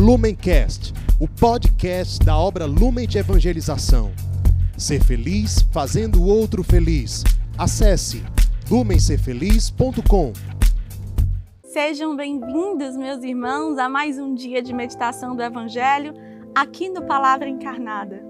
Lumencast, o podcast da obra Lumen de Evangelização. Ser feliz fazendo o outro feliz. Acesse lumensefeliz.com. Sejam bem-vindos, meus irmãos, a mais um dia de meditação do Evangelho aqui no Palavra Encarnada.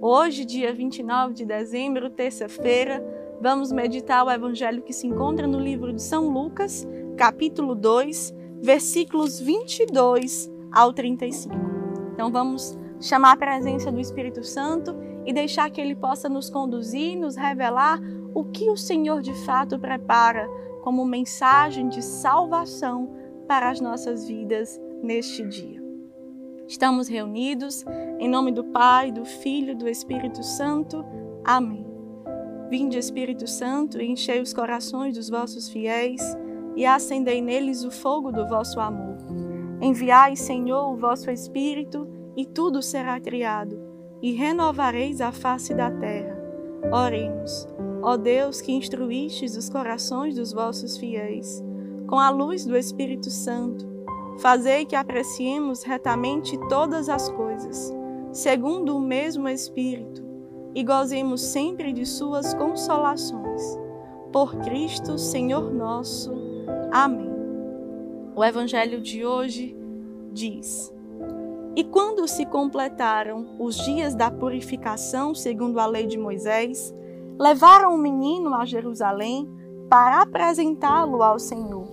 Hoje, dia 29 de dezembro, terça-feira, vamos meditar o Evangelho que se encontra no livro de São Lucas, capítulo 2, versículos 22 ao 35. Então vamos chamar a presença do Espírito Santo e deixar que ele possa nos conduzir, nos revelar o que o Senhor de fato prepara como mensagem de salvação para as nossas vidas neste dia. Estamos reunidos em nome do Pai, do Filho e do Espírito Santo. Amém. Vinde, Espírito Santo, e enchei os corações dos vossos fiéis e acendei neles o fogo do vosso amor. Enviai, Senhor, o vosso Espírito, e tudo será criado, e renovareis a face da terra. Oremos. Ó Deus, que instruístes os corações dos vossos fiéis com a luz do Espírito Santo, fazei que apreciemos retamente todas as coisas, segundo o mesmo Espírito, e gozemos sempre de suas consolações. Por Cristo, Senhor nosso. Amém. O Evangelho de hoje diz: E quando se completaram os dias da purificação, segundo a lei de Moisés, levaram o menino a Jerusalém para apresentá-lo ao Senhor,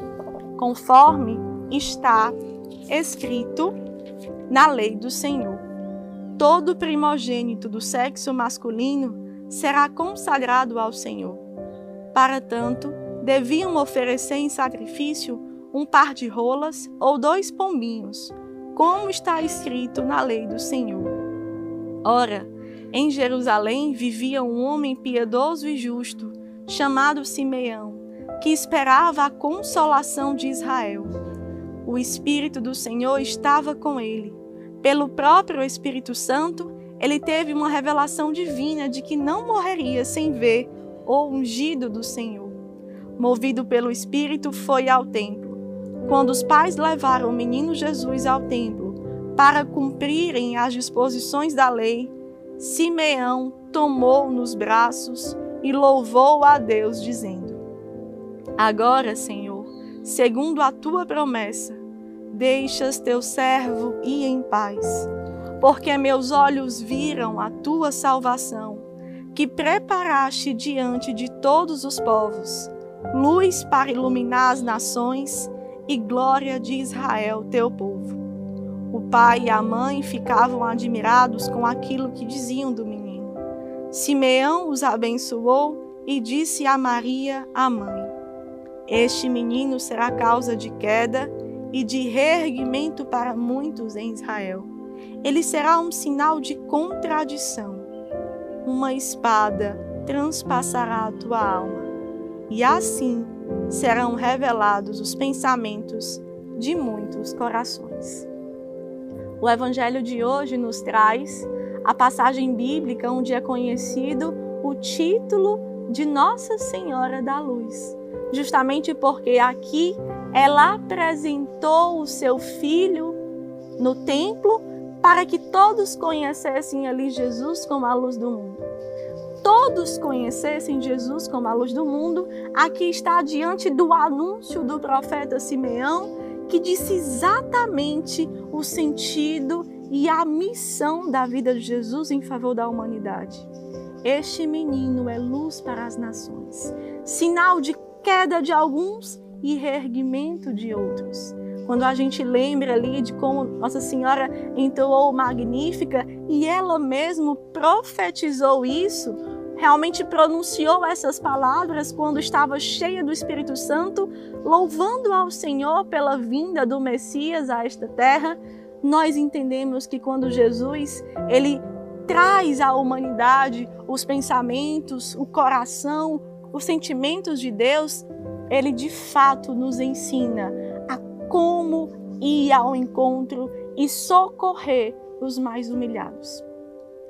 conforme está escrito na lei do Senhor. Todo primogênito do sexo masculino será consagrado ao Senhor. Para tanto, deviam oferecer em sacrifício um par de rolas ou 2 pombinhos, como está escrito na lei do Senhor. Ora, em Jerusalém vivia um homem piedoso e justo, chamado Simeão, que esperava a consolação de Israel. O Espírito do Senhor estava com ele. Pelo próprio Espírito Santo, ele teve uma revelação divina de que não morreria sem ver o ungido do Senhor. Movido pelo Espírito, foi ao templo. Quando os pais levaram o menino Jesus ao templo para cumprirem as disposições da lei, Simeão tomou-o nos braços e louvou a Deus, dizendo: Agora, Senhor, segundo a tua promessa, deixas teu servo ir em paz, porque meus olhos viram a tua salvação, que preparaste diante de todos os povos, luz para iluminar as nações e glória de Israel, teu povo. O pai e a mãe ficavam admirados com aquilo que diziam do menino. Simeão os abençoou e disse a Maria, a mãe: Este menino será causa de queda e de reerguimento para muitos em Israel. Ele será um sinal de contradição. Uma espada transpassará a tua alma, e assim serão revelados os pensamentos de muitos corações. O Evangelho de hoje nos traz a passagem bíblica onde é conhecido o título de Nossa Senhora da Luz, justamente porque aqui ela apresentou o seu filho no templo para que todos conhecessem ali Jesus como a luz do mundo. Todos conhecessem Jesus como a luz do mundo, aqui está diante do anúncio do profeta Simeão, que disse exatamente o sentido e a missão da vida de Jesus em favor da humanidade. Este menino é luz para as nações, sinal de queda de alguns e reerguimento de outros. Quando a gente lembra ali de como Nossa Senhora entoou o Magnífica e ela mesmo profetizou isso, realmente pronunciou essas palavras quando estava cheia do Espírito Santo, louvando ao Senhor pela vinda do Messias a esta terra, nós entendemos que quando Jesus, ele traz à humanidade os pensamentos, o coração, os sentimentos de Deus, ele de fato nos ensina como ir ao encontro e socorrer os mais humilhados.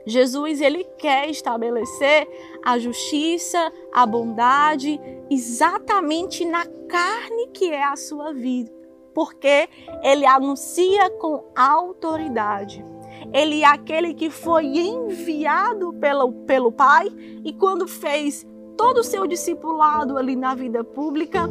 Jesus, ele quer estabelecer a justiça, a bondade, exatamente na carne que é a sua vida. porque ele anuncia com autoridade. Ele é aquele que foi enviado pelo Pai, e quando fez todo o seu discipulado ali na vida pública,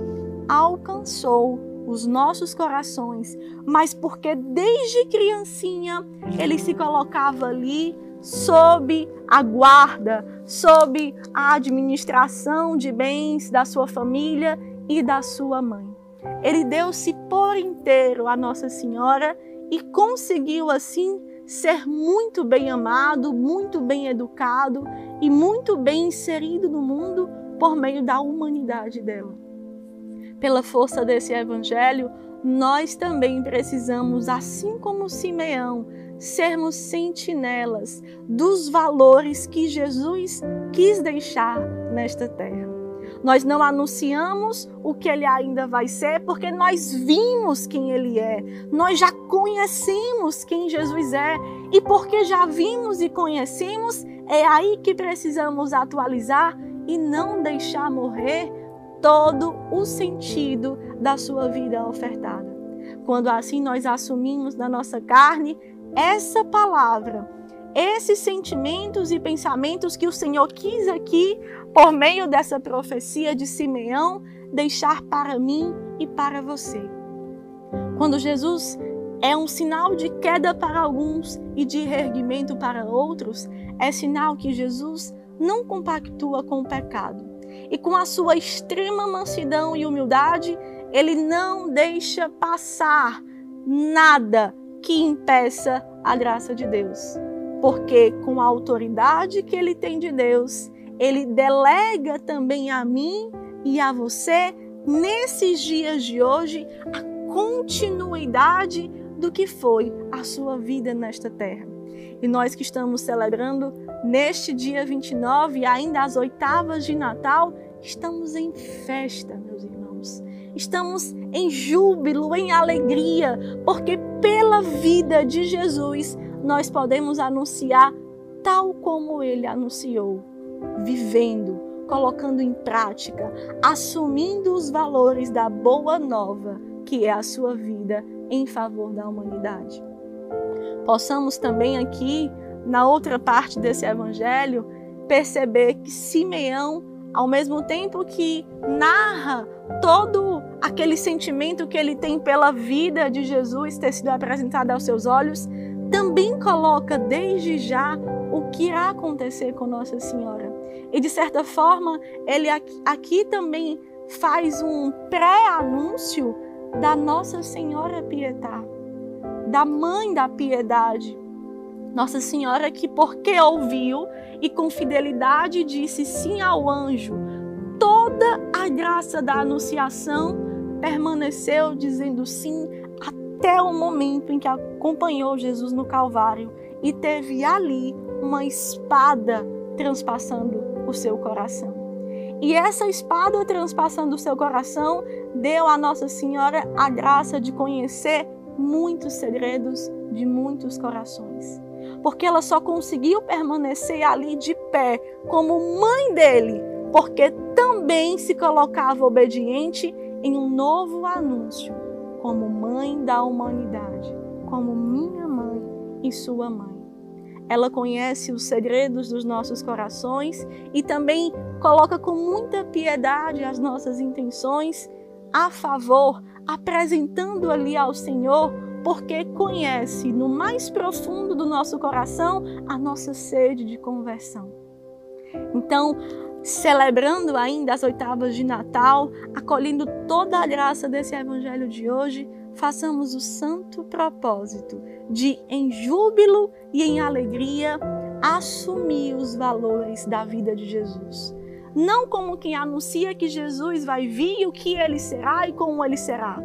alcançou os nossos corações, mas porque desde criancinha ele se colocava ali sob a guarda, sob a administração de bens da sua família e da sua mãe. Ele deu-se por inteiro à Nossa Senhora e conseguiu assim ser muito bem amado, muito bem educado e muito bem inserido no mundo por meio da humanidade dela. Pela força desse Evangelho, nós também precisamos, assim como Simeão, sermos sentinelas dos valores que Jesus quis deixar nesta terra. Nós não anunciamos o que ele ainda vai ser, porque nós vimos quem ele é. Nós já conhecemos quem Jesus é. E porque já vimos e conhecemos, é aí que precisamos atualizar e não deixar morrer todo o sentido da sua vida ofertada. Quando assim nós assumimos na nossa carne essa palavra, esses sentimentos e pensamentos que o Senhor quis aqui, por meio dessa profecia de Simeão, deixar para mim e para você. Quando Jesus é um sinal de queda para alguns e de reerguimento para outros, é sinal que Jesus não compactua com o pecado. E com a sua extrema mansidão e humildade, ele não deixa passar nada que impeça a graça de Deus. Porque com a autoridade que ele tem de Deus, ele delega também a mim e a você, nesses dias de hoje, a continuidade do que foi a sua vida nesta terra. E nós que estamos celebrando neste dia 29, ainda as oitavas de Natal, estamos em festa, meus irmãos. Estamos em júbilo, em alegria, porque pela vida de Jesus nós podemos anunciar tal como ele anunciou, vivendo, colocando em prática, assumindo os valores da boa nova, que é a sua vida em favor da humanidade. Possamos também aqui, na outra parte desse Evangelho, perceber que Simeão, ao mesmo tempo que narra todo aquele sentimento que ele tem pela vida de Jesus ter sido apresentada aos seus olhos, também coloca desde já o que irá acontecer com Nossa Senhora. E de certa forma, ele aqui também faz um pré-anúncio da Nossa Senhora Pietá, da Mãe da Piedade. Nossa Senhora que, porque ouviu e com fidelidade disse sim ao anjo, toda a graça da anunciação permaneceu dizendo sim até o momento em que acompanhou Jesus no Calvário e teve ali uma espada transpassando o seu coração. E essa espada transpassando o seu coração deu a Nossa Senhora a graça de conhecer muitos segredos de muitos corações, porque ela só conseguiu permanecer ali de pé como mãe dele, porque também se colocava obediente em um novo anúncio, como mãe da humanidade, como minha mãe e sua mãe. Ela conhece os segredos dos nossos corações e também coloca com muita piedade as nossas intenções a favor, apresentando ali ao Senhor, porque conhece no mais profundo do nosso coração a nossa sede de conversão. Então, celebrando ainda as oitavas de Natal, acolhendo toda a graça desse Evangelho de hoje, façamos o santo propósito de, em júbilo e em alegria, assumir os valores da vida de Jesus. Não como quem anuncia que Jesus vai vir e o que ele será e como ele será,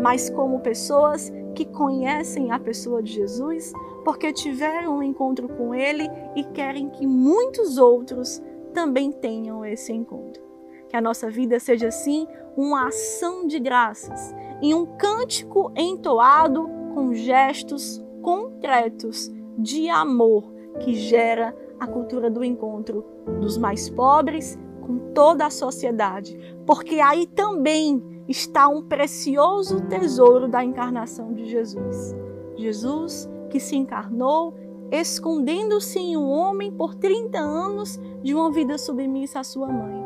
mas como pessoas que conhecem a pessoa de Jesus, porque tiveram um encontro com ele e querem que muitos outros também tenham esse encontro. Que a nossa vida seja, assim, uma ação de graças e um cântico entoado com gestos concretos de amor que gera a cultura do encontro dos mais pobres, com toda a sociedade, porque aí também está um precioso tesouro da encarnação de Jesus. Jesus que se encarnou escondendo-se em um homem por 30 anos de uma vida submissa à sua mãe.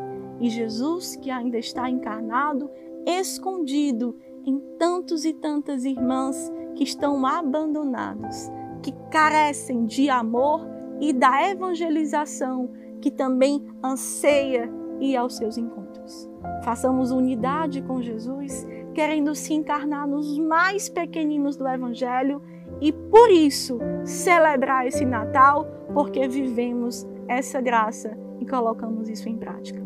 E Jesus que ainda está encarnado, escondido em tantos e tantas irmãs que estão abandonados, que carecem de amor e da evangelização, que também anseia ir aos seus encontros. Façamos unidade com Jesus, querendo se encarnar nos mais pequeninos do Evangelho e, por isso, celebrar esse Natal, porque vivemos essa graça e colocamos isso em prática.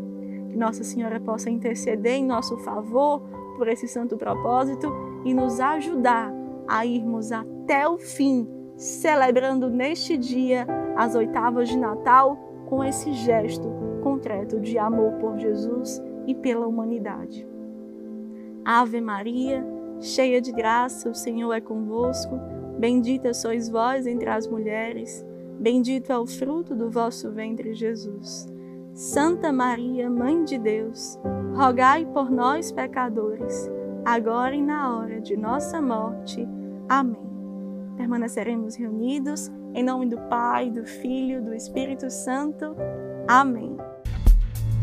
Que Nossa Senhora possa interceder em nosso favor por esse santo propósito e nos ajudar a irmos até o fim, celebrando neste dia as oitavas de Natal com esse gesto concreto de amor por Jesus e pela humanidade. Ave Maria, cheia de graça, o Senhor é convosco. Bendita sois vós entre as mulheres. Bendito é o fruto do vosso ventre, Jesus. Santa Maria, Mãe de Deus, rogai por nós, pecadores, agora e na hora de nossa morte. Amém. Permaneceremos reunidos em nome do Pai, do Filho, do Espírito Santo. Amém.